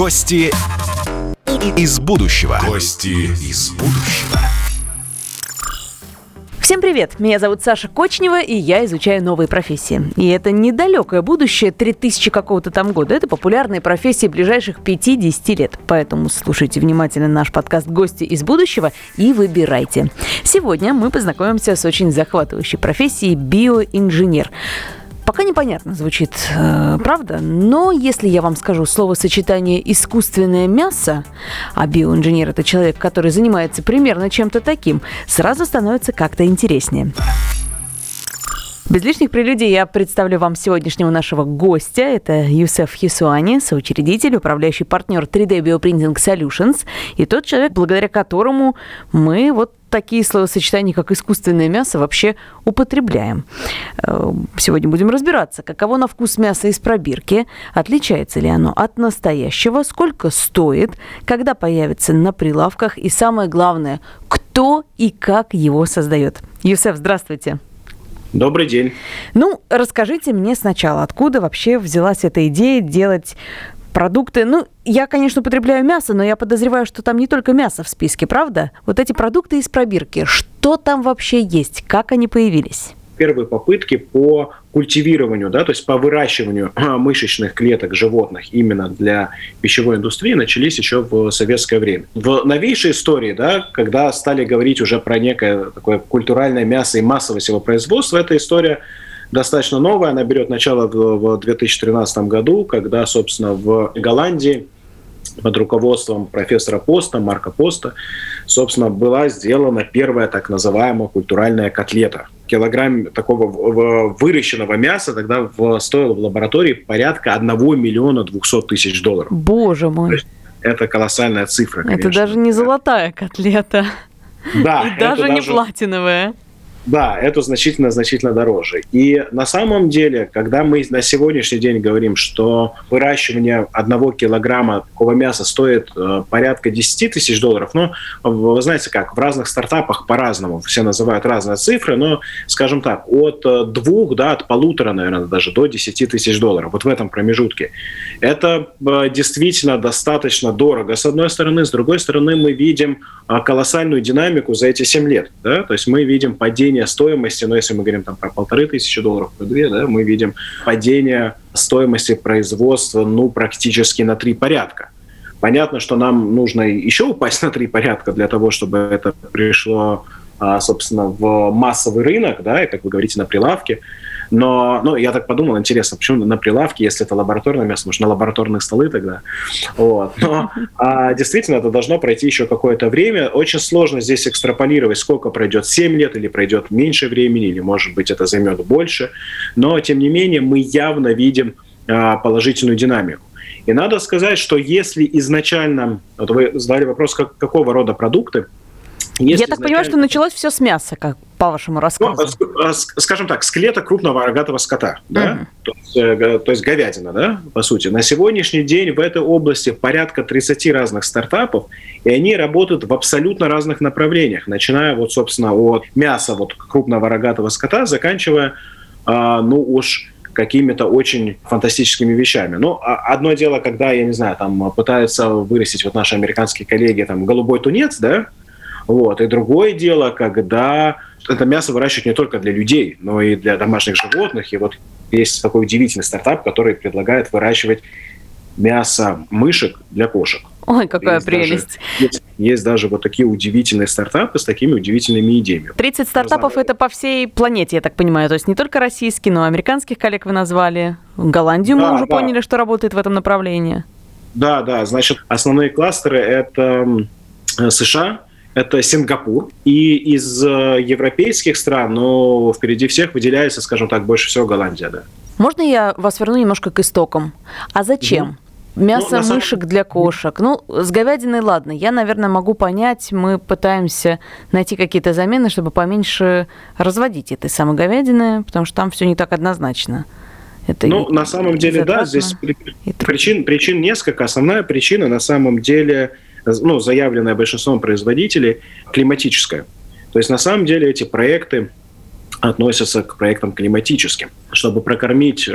Гости из будущего. Гости из будущего. Всем привет! Меня зовут Саша Кочнева, и я изучаю новые профессии. И это недалекое будущее, 3000 какого-то там года. Это популярные профессии ближайших 5-10 лет. Поэтому слушайте внимательно наш подкаст «Гости из будущего» и выбирайте. Сегодня мы познакомимся с очень захватывающей профессией биоинженер. Пока непонятно звучит, правда? Но если я вам скажу словосочетание «искусственное мясо», а биоинженер – это человек, который занимается примерно чем-то таким, сразу становится как-то интереснее. Без лишних прелюдий я представлю вам сегодняшнего нашего гостя. Это Юсеф Хесуани, соучредитель, управляющий партнер 3D Bioprinting Solutions. И тот человек, благодаря которому мы вот такие словосочетания, как искусственное мясо, вообще употребляем. Сегодня будем разбираться, каково на вкус мясо из пробирки, отличается ли оно от настоящего, сколько стоит, когда появится на прилавках и, самое главное, кто и как его создает. Юсеф, здравствуйте. Добрый день. Расскажите мне сначала, откуда вообще взялась эта идея делать продукты? Я, конечно, употребляю мясо, но я подозреваю, что там не только мясо в списке, правда? Вот эти продукты из пробирки, что там вообще есть, как они появились? Первые попытки по культивированию, то есть по выращиванию мышечных клеток животных именно для пищевой индустрии начались еще в советское время. В новейшей истории, когда стали говорить уже про некое такое культуральное мясо и массовость его производства, эта история достаточно новая, она берет начало в 2013 году, когда, собственно, в Голландии под руководством профессора Поста, Марка Поста, собственно, была сделана первая так называемая культуральная котлета. Килограмм такого выращенного мяса тогда стоил в лаборатории порядка 1 200 000 $. Боже мой! Это колоссальная цифра, конечно. Это даже не золотая котлета. Да. И даже не платиновая. Да, это значительно дороже. И на самом деле, когда мы на сегодняшний день говорим, что выращивание 1 килограмма такого мяса стоит порядка $10 000, вы знаете как, в разных стартапах по-разному, все называют разные цифры, но, скажем так, от 2, от 1,5, наверное, даже до $10 000, вот в этом промежутке. Это действительно достаточно дорого, с одной стороны. С другой стороны, мы видим колоссальную динамику за эти 7 лет, то есть мы видим падение стоимости, но если мы говорим там про $1500, про 2, мы видим падение стоимости производства, практически на 3 порядка. Понятно, что нам нужно еще упасть на 3 порядка для того, чтобы это пришло, собственно, в массовый рынок, и, как вы говорите, на прилавке. Но я так подумал, интересно, почему на прилавке, если это лабораторное мясо, может, на лабораторные столы тогда? Но действительно, это должно пройти еще какое-то время. Очень сложно здесь экстраполировать, сколько пройдет 7 лет, или пройдет меньше времени, или, может быть, это займет больше. Но, тем не менее, мы явно видим положительную динамику. И надо сказать, что если изначально... Вот вы задали вопрос, какого рода продукты. Если я так понимаю, что началось все с мяса, как по вашему рассказу. Скажем так, с клеток крупного рогатого скота, то есть говядина, по сути. На сегодняшний день в этой области порядка 30 разных стартапов, и они работают в абсолютно разных направлениях, начиная собственно, от мяса крупного рогатого скота, заканчивая, какими-то очень фантастическими вещами. Одно дело, когда, пытаются вырастить наши американские коллеги голубой тунец, И другое дело, когда это мясо выращивают не только для людей, но и для домашних животных. И есть такой удивительный стартап, который предлагает выращивать мясо мышек для кошек. Ой, какая прелесть. Есть даже такие удивительные стартапы с такими удивительными идеями. 30 стартапов – это по всей планете, я так понимаю. То есть не только российские, но и американских коллег вы назвали. Голландию мы уже поняли, что работает в этом направлении. Да. Значит, основные кластеры – это США, это Сингапур. И из европейских стран, впереди всех выделяется, скажем так, больше всего Голландия. Можно я вас верну немножко к истокам? А зачем? Мясо мышек для кошек. С говядиной ладно. Я, наверное, могу понять, мы пытаемся найти какие-то замены, чтобы поменьше разводить этой самой говядины, потому что там все не так однозначно. Это на самом деле, здесь причин несколько. Основная причина, на самом деле... заявленная большинством производителей, климатическая. То есть, на самом деле, эти проекты относятся к проектам климатическим. Чтобы прокормить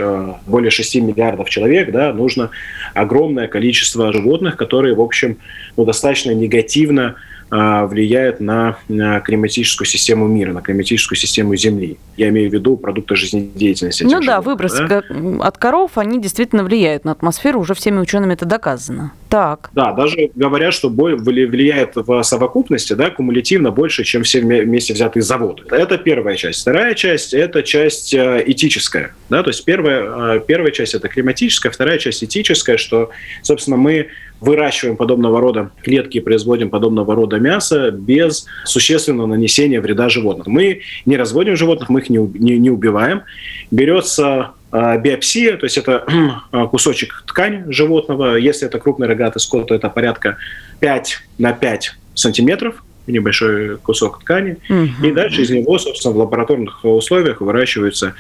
более 6 миллиардов человек, да, нужно огромное количество животных, которые, в общем, достаточно негативно влияют на климатическую систему мира, на климатическую систему Земли. Я имею в виду продукты жизнедеятельности. Ну да, выбросы от коров, они действительно влияют на атмосферу, уже всеми учеными это доказано. Так. Да, даже говорят, что влияет в совокупности, да, кумулятивно больше, чем все вместе взятые заводы. Это первая часть. Вторая часть – это часть этическая. Да? То есть первая часть – это климатическая, вторая часть – этическая, что, собственно, мы выращиваем подобного рода клетки и производим подобного рода мясо без существенного нанесения вреда животных. Мы не разводим животных, мы их не убиваем. Берется биопсия, то есть это кусочек ткани животного. Если это крупный рогатый скот, то это порядка 5 на 5 сантиметров, небольшой кусок ткани. И дальше из него, собственно, в лабораторных условиях выращиваются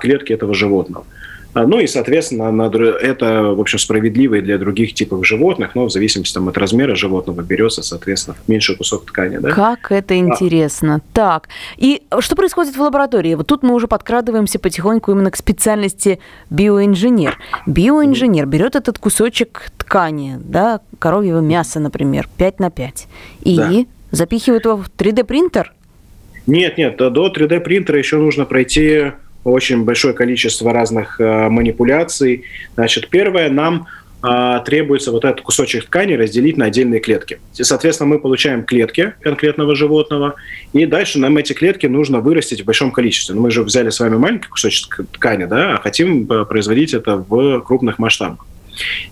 клетки этого животного. Ну и, соответственно, это, в общем, справедливо и для других типов животных, но в зависимости там, от размера животного берется, соответственно, меньший кусок ткани. Да? Как это интересно. Так, и что происходит в лаборатории? Вот тут мы уже подкрадываемся потихоньку именно к специальности биоинженер. Биоинженер берет этот кусочек ткани, да, коровьего мяса, например, 5 на 5, и запихивает его в 3D-принтер? Нет, до 3D-принтера еще нужно пройти очень большое количество разных манипуляций. Значит, первое, нам требуется вот этот кусочек ткани разделить на отдельные клетки. И, соответственно, мы получаем клетки конкретного животного, и дальше нам эти клетки нужно вырастить в большом количестве. Но мы же взяли с вами маленький кусочек ткани, да, а хотим производить это в крупных масштабах.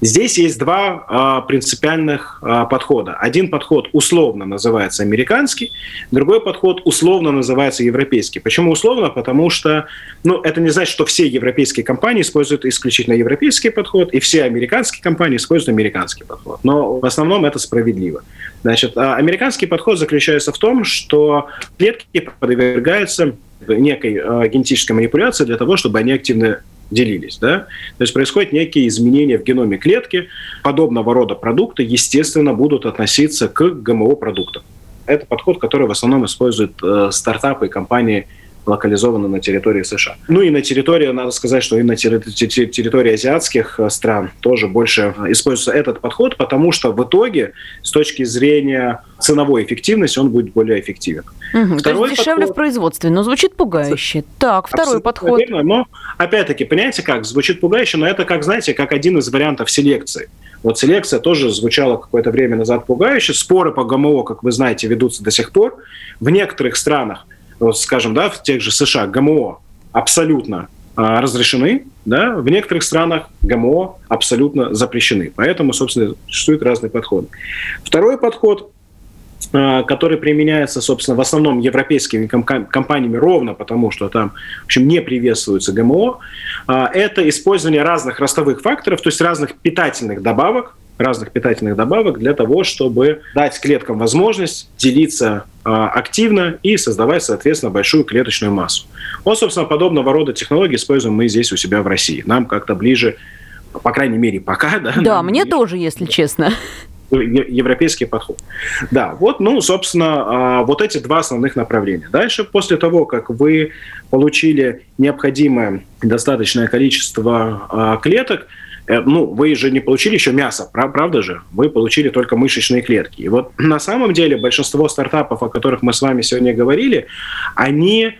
Здесь есть два принципиальных подхода. Один подход условно называется американский, другой подход условно называется европейский. Почему условно? Потому что это не значит, что все европейские компании используют исключительно европейский подход, и все американские компании используют американский подход. Но в основном это справедливо. Значит, американский подход заключается в том, что клетки подвергаются некой генетической манипуляции для того, чтобы они активно делились, да? То есть происходят некие изменения в геноме клетки. Подобного рода продукты, естественно, будут относиться к ГМО-продуктам. Это подход, который в основном используют стартапы и компании, локализованные на территории США. Ну и на территории, надо сказать, что и на территории азиатских стран тоже больше используется этот подход, потому что в итоге, с точки зрения ценовой эффективности, он будет более эффективен. Угу, то есть дешевле подход в производстве, но звучит пугающе. Так, второй подход. Верно, но опять-таки, понимаете, как звучит пугающе, но это, как знаете, как один из вариантов селекции. Вот селекция тоже звучала какое-то время назад пугающе. Споры по ГМО, как вы знаете, ведутся до сих пор. В некоторых странах, вот, скажем, да, в тех же США ГМО абсолютно разрешены, да, в некоторых странах ГМО абсолютно запрещены. Поэтому, собственно, существуют разные подходы. Второй подход, который применяется, собственно, в основном европейскими компаниями ровно потому, что там, в общем, не приветствуется ГМО, это использование разных ростовых факторов, то есть разных питательных добавок для того, чтобы дать клеткам возможность делиться активно и создавать, соответственно, большую клеточную массу. Вот, собственно, подобного рода технологии используем мы здесь у себя в России. Нам как-то ближе, по крайней мере, пока. Да, мне тоже, если честно. Европейский подход. Да, вот, собственно, вот эти два основных направления. Дальше, после того, как вы получили необходимое достаточное количество клеток, вы же не получили еще мясо, правда же? Вы получили только мышечные клетки. И вот на самом деле большинство стартапов, о которых мы с вами сегодня говорили, они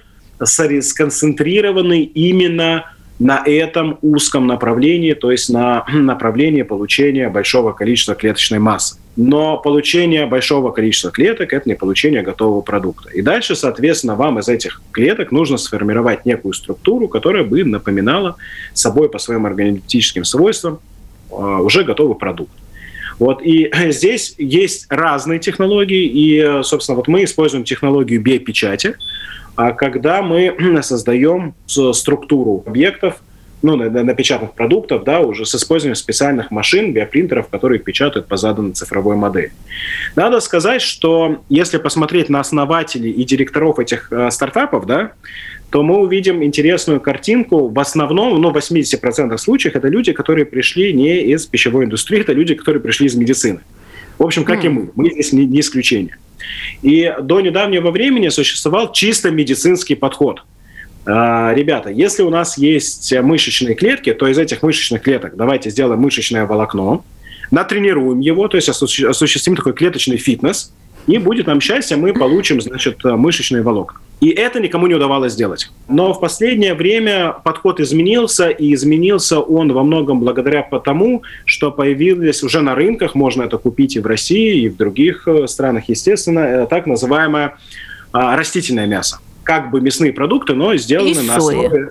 сконцентрированы именно на этом узком направлении, то есть на направлении получения большого количества клеточной массы. Но получение большого количества клеток – это не получение готового продукта. И дальше, соответственно, вам из этих клеток нужно сформировать некую структуру, которая бы напоминала собой по своим органолептическим свойствам уже готовый продукт. Вот, и здесь есть разные технологии, и, собственно, вот мы используем технологию биопечати, когда мы создаем структуру объектов, напечатанных продуктов, да, уже с использованием специальных машин, биопринтеров, которые печатают по заданной цифровой модели. Надо сказать, что если посмотреть на основателей и директоров этих стартапов, да, то мы увидим интересную картинку. В основном, 80% случаев, это люди, которые пришли не из пищевой индустрии, это люди, которые пришли из медицины. В общем, как и мы здесь не исключение. И до недавнего времени существовал чисто медицинский подход. Ребята, если у нас есть мышечные клетки, то из этих мышечных клеток давайте сделаем мышечное волокно, натренируем его, то есть осуществим такой клеточный фитнес, и будет нам счастье, мы получим, значит, мышечные волокна. И это никому не удавалось сделать. Но в последнее время подход изменился, и изменился он во многом благодаря тому, что появились уже на рынках, можно это купить и в России, и в других странах, естественно, так называемое растительное мясо. Как бы мясные продукты, но сделаны на основе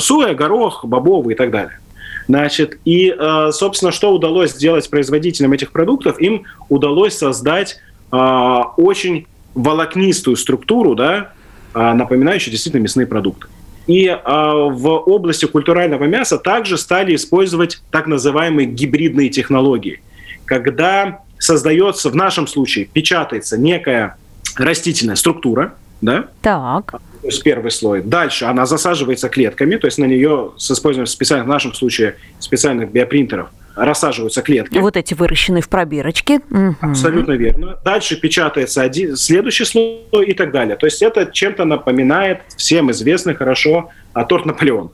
соя, горох, бобовые и так далее. Значит, и, собственно, что удалось сделать производителям этих продуктов? Им удалось создать очень волокнистую структуру, да, напоминающую действительно мясные продукты. И в области культурального мяса также стали использовать так называемые гибридные технологии, когда создается, в нашем случае, печатается некая растительная структура, да? Так. То есть первый слой. Дальше она засаживается клетками, то есть на нее с использованием специальных, в нашем случае, специальных биопринтеров рассаживаются клетки. Вот эти выращенные в пробирочке. Абсолютно верно. Дальше печатается следующий слой и так далее. То есть это чем-то напоминает всем известный хорошо торт Наполеон.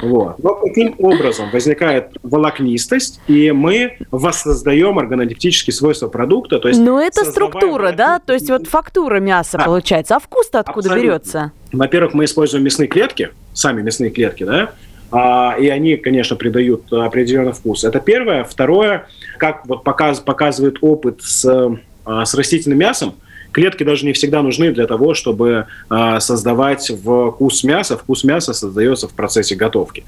Вот. Но таким образом возникает волокнистость, и мы воссоздаем органолептические свойства продукта. То есть но это структура, да? То есть вот фактура мяса получается. А вкус-то откуда берется? Во-первых, мы используем мясные клетки, сами мясные клетки, да? И они, конечно, придают определенный вкус. Это первое. Второе, как вот показывает опыт с растительным мясом, клетки даже не всегда нужны для того, чтобы создавать вкус мяса. Вкус мяса создается в процессе готовки.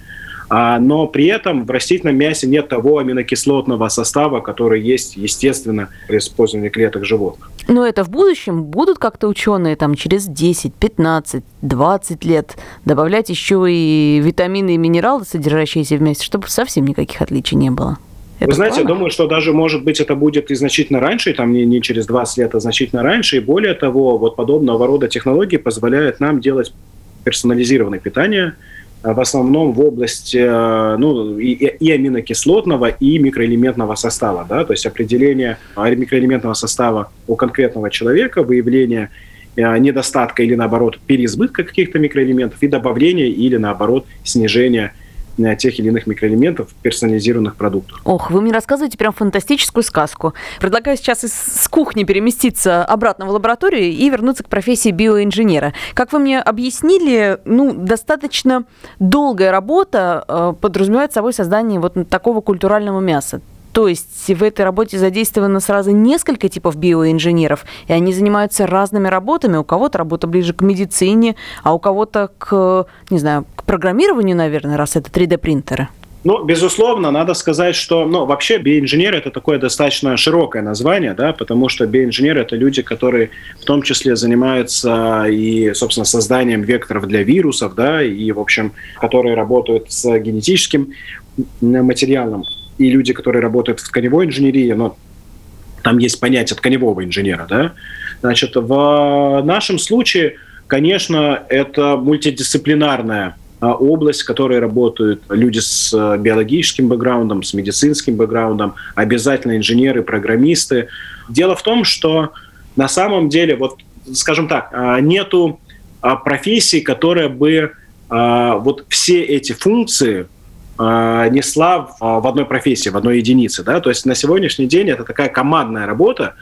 Но при этом в растительном мясе нет того аминокислотного состава, который есть, естественно, при использовании клеток животных. Но это в будущем будут как-то ученые там, через 10, 15, 20 лет добавлять еще и витамины и минералы, содержащиеся вместе, чтобы совсем никаких отличий не было. Это вы знаете, планы? Я думаю, что даже, может быть, это будет и значительно раньше, там не через 20 лет, а значительно раньше. И более того, вот подобного рода технологии позволяют нам делать персонализированное питание, в основном в области и аминокислотного, и микроэлементного состава. Да? То есть определение микроэлементного состава у конкретного человека, выявление недостатка или, наоборот, переизбытка каких-то микроэлементов и добавление или, наоборот, снижение тех или иных микроэлементов в персонализированных продуктах. Ох, вы мне рассказываете прям фантастическую сказку. Предлагаю сейчас с кухни переместиться обратно в лабораторию и вернуться к профессии биоинженера. Как вы мне объяснили, достаточно долгая работа подразумевает собой создание вот такого культурального мяса. То есть в этой работе задействовано сразу несколько типов биоинженеров, и они занимаются разными работами. У кого-то работа ближе к медицине, а у кого-то к программированию, наверное, раз это 3D-принтеры. Безусловно, надо сказать, что вообще биоинженеры – это такое достаточно широкое название, да, потому что биоинженеры – это люди, которые в том числе занимаются и, собственно, созданием векторов для вирусов, да, и, в общем, которые работают с генетическим материалом. И люди, которые работают в тканевой инженерии, там есть понятие тканевого инженера, да? Значит, в нашем случае, конечно, это мультидисциплинарная область, в которой работают люди с биологическим бэкграундом, с медицинским бэкграундом, обязательно инженеры, программисты. Дело в том, что на самом деле, скажем так, нету профессии, которая бы все эти функции несла в одной профессии, в одной единице. Да? То есть на сегодняшний день это такая командная работа,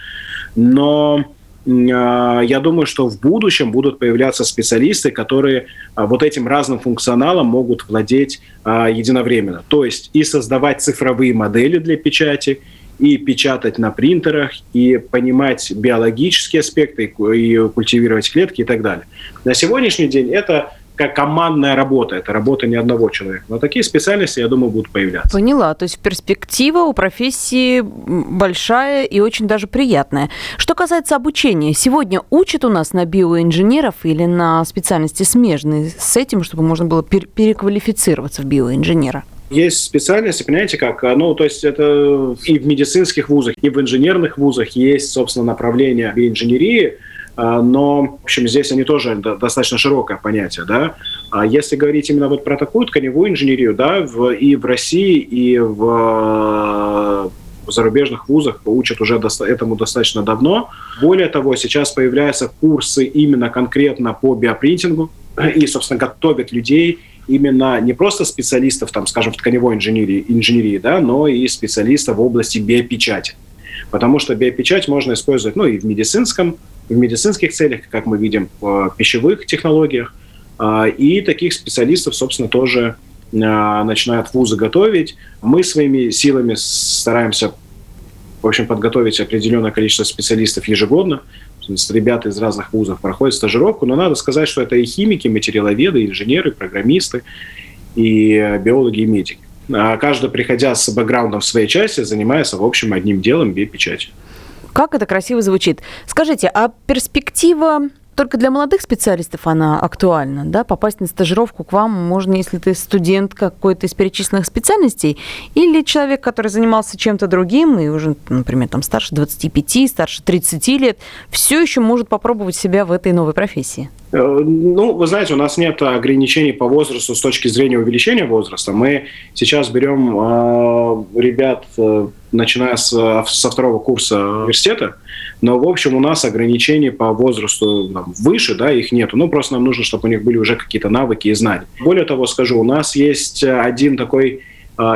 но я думаю, что в будущем будут появляться специалисты, которые вот этим разным функционалом могут владеть единовременно. То есть и создавать цифровые модели для печати, и печатать на принтерах, и понимать биологические аспекты, и культивировать клетки и так далее. На сегодняшний день это командная работа. Это работа не одного человека. Но такие специальности, я думаю, будут появляться. Поняла. То есть перспектива у профессии большая и очень даже приятная. Что касается обучения, сегодня учат у нас на биоинженеров или на специальности смежные с этим, чтобы можно было переквалифицироваться в биоинженера? Есть специальности, понимаете, как, то есть это и в медицинских вузах, и в инженерных вузах есть, собственно, направление биоинженерии, но, в общем, здесь они тоже достаточно широкое понятие, да. А если говорить именно про такую тканевую инженерию, да, и в России, и в в зарубежных вузах учат уже этому достаточно давно. Более того, сейчас появляются курсы именно конкретно по биопринтингу и, собственно, готовят людей именно не просто специалистов, там, скажем, в тканевой инженерии, да, но и специалистов в области биопечати. Потому что биопечать можно использовать, ну, и в медицинских целях, как мы видим, в пищевых технологиях. И таких специалистов, собственно, тоже начинают вузы готовить. Мы своими силами стараемся, в общем, подготовить определенное количество специалистов ежегодно. Ребята из разных вузов проходят стажировку, но надо сказать, что это и химики, материаловеды, инженеры, программисты, и биологи, и медики. Каждый, приходя с бэкграундом в своей части, занимается, в общем, одним делом — биопечатью. Как это красиво звучит. Скажите, а перспектива только для молодых специалистов, она актуальна, да? Попасть на стажировку к вам можно, если ты студент какой-то из перечисленных специальностей, или человек, который занимался чем-то другим и уже, например, там, старше 25, старше 30 лет, все еще может попробовать себя в этой новой профессии? Ну, вы знаете, у нас нет ограничений по возрасту с точки зрения увеличения возраста. Мы сейчас берем ребят, начиная со второго курса университета, но, в общем, у нас ограничений по возрасту там выше, да, их нету. Ну, просто нам нужно, чтобы у них были уже какие-то навыки и знания. Более того, скажу, у нас есть один такой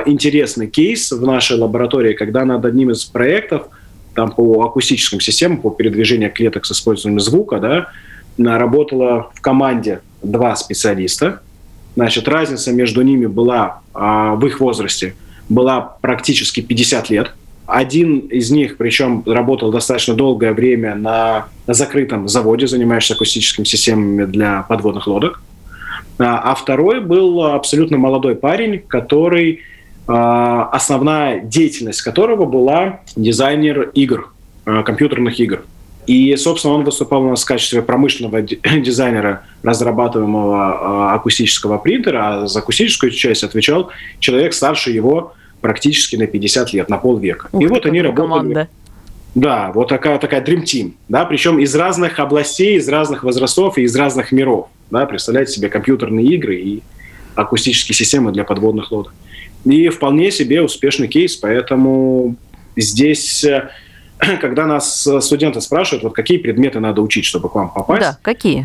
интересный кейс в нашей лаборатории, когда над одним из проектов там, по акустическим системам, по передвижению клеток с использованием звука, да, работало в команде 2 специалиста. Значит, разница между ними была в их возрасте была практически 50 лет. Один из них, причем, работал достаточно долгое время на закрытом заводе, занимаешься акустическими системами для подводных лодок. А второй был абсолютно молодой парень, который, основная деятельность которого была дизайнер игр, компьютерных игр. И, собственно, он выступал у нас в качестве промышленного дизайнера разрабатываемого акустического принтера, а за акустическую часть отвечал человек старше его практически на 50 лет, на полвека. И вот они работали. Команда. Да, вот такая Dream Team. Да, причем из разных областей, из разных возрастов и из разных миров. Да, представляете себе компьютерные игры и акустические системы для подводных лодок. И вполне себе успешный кейс, поэтому здесь... Когда нас студенты спрашивают, вот какие предметы надо учить, чтобы к вам попасть. Да, какие?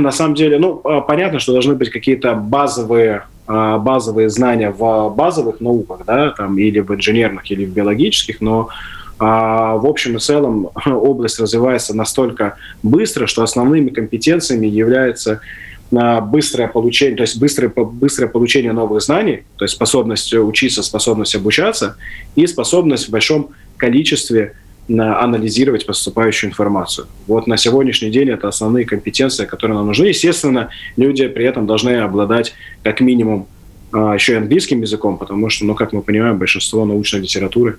На самом деле, ну, понятно, что должны быть какие-то базовые знания в базовых науках, да, там, или в инженерных, или в биологических, но в общем и целом область развивается настолько быстро, что основными компетенциями является быстрое получение новых знаний, то есть способность учиться, способность обучаться и способность в большом количестве анализировать поступающую информацию. Вот на сегодняшний день это основные компетенции, которые нам нужны. Естественно, люди при этом должны обладать как минимум еще и английским языком, потому что, ну, как мы понимаем, большинство научной литературы,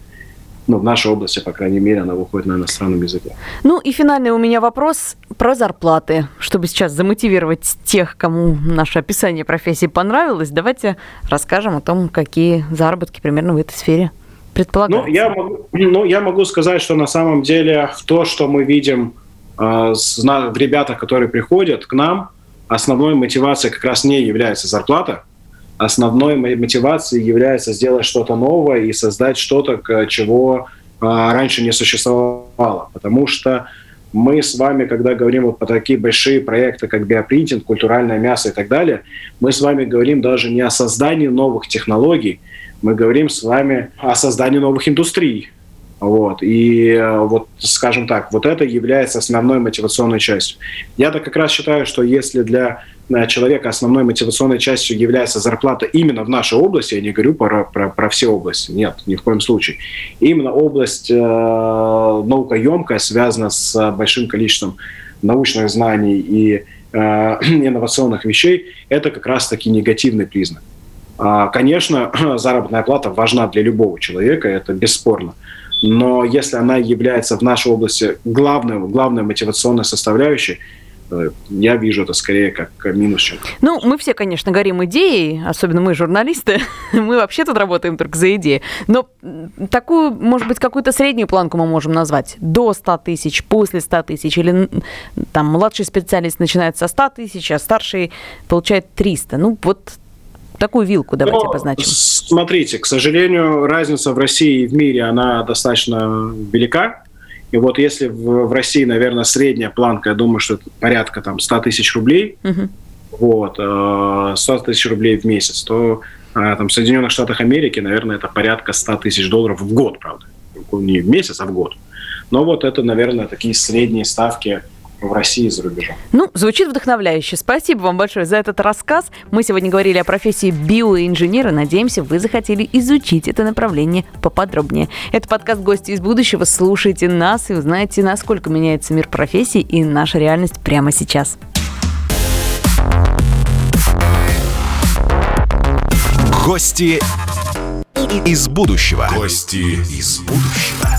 ну, в нашей области, по крайней мере, она выходит на иностранном языке. Ну и финальный у меня вопрос про зарплаты. Чтобы сейчас замотивировать тех, кому наше описание профессии понравилось, давайте расскажем о том, какие заработки примерно в этой сфере предполагаются. Я могу сказать, что на самом деле то, что мы видим в ребятах, которые приходят к нам, основной мотивацией как раз не является зарплата. Основной мотивацией является сделать что-то новое и создать что-то, чего раньше не существовало. Потому что мы с вами, когда говорим вот про такие большие проекты, как биопринтинг, культуральное мясо и так далее, мы с вами говорим даже не о создании новых технологий, мы говорим с вами о создании новых индустрий. Вот. И вот, скажем так, вот это является основной мотивационной частью. Я-то как раз считаю, что если для человека основной мотивационной частью является зарплата именно в нашей области, я не говорю про все области, нет, ни в коем случае. Именно область наукоемкая, связана с большим количеством научных знаний и инновационных вещей, это как раз-таки негативный признак. Конечно, заработная плата важна для любого человека, это бесспорно. Но если она является в нашей области главной мотивационной составляющей, я вижу это скорее как минус, чем... Ну, мы все, конечно, горим идеей, особенно мы, журналисты, мы вообще тут работаем только за идеи. Но такую, может быть, какую-то среднюю планку мы можем назвать. До 100 тысяч, после 100 тысяч, или там младший специалист начинает со 100 тысяч, а старший получает 300. Ну, вот... такую вилку давайте обозначим. Смотрите, к сожалению, разница в России и в мире, она достаточно велика. И вот если в России, наверное, средняя планка, я думаю, что это порядка там, 100 тысяч рублей, вот, 100 тысяч рублей в месяц, то там, в Соединенных Штатах Америки, наверное, это порядка 100 тысяч долларов в год, правда. Не в месяц, а в год. Но вот это, наверное, такие средние ставки в России и за рубежом. Ну, звучит вдохновляюще. Спасибо вам большое за этот рассказ. Мы сегодня говорили о профессии биоинженера. Надеемся, вы захотели изучить это направление поподробнее. Это подкаст «Гости из будущего». Слушайте нас и узнаете, насколько меняется мир профессий и наша реальность прямо сейчас. Гости из будущего. Гости из будущего.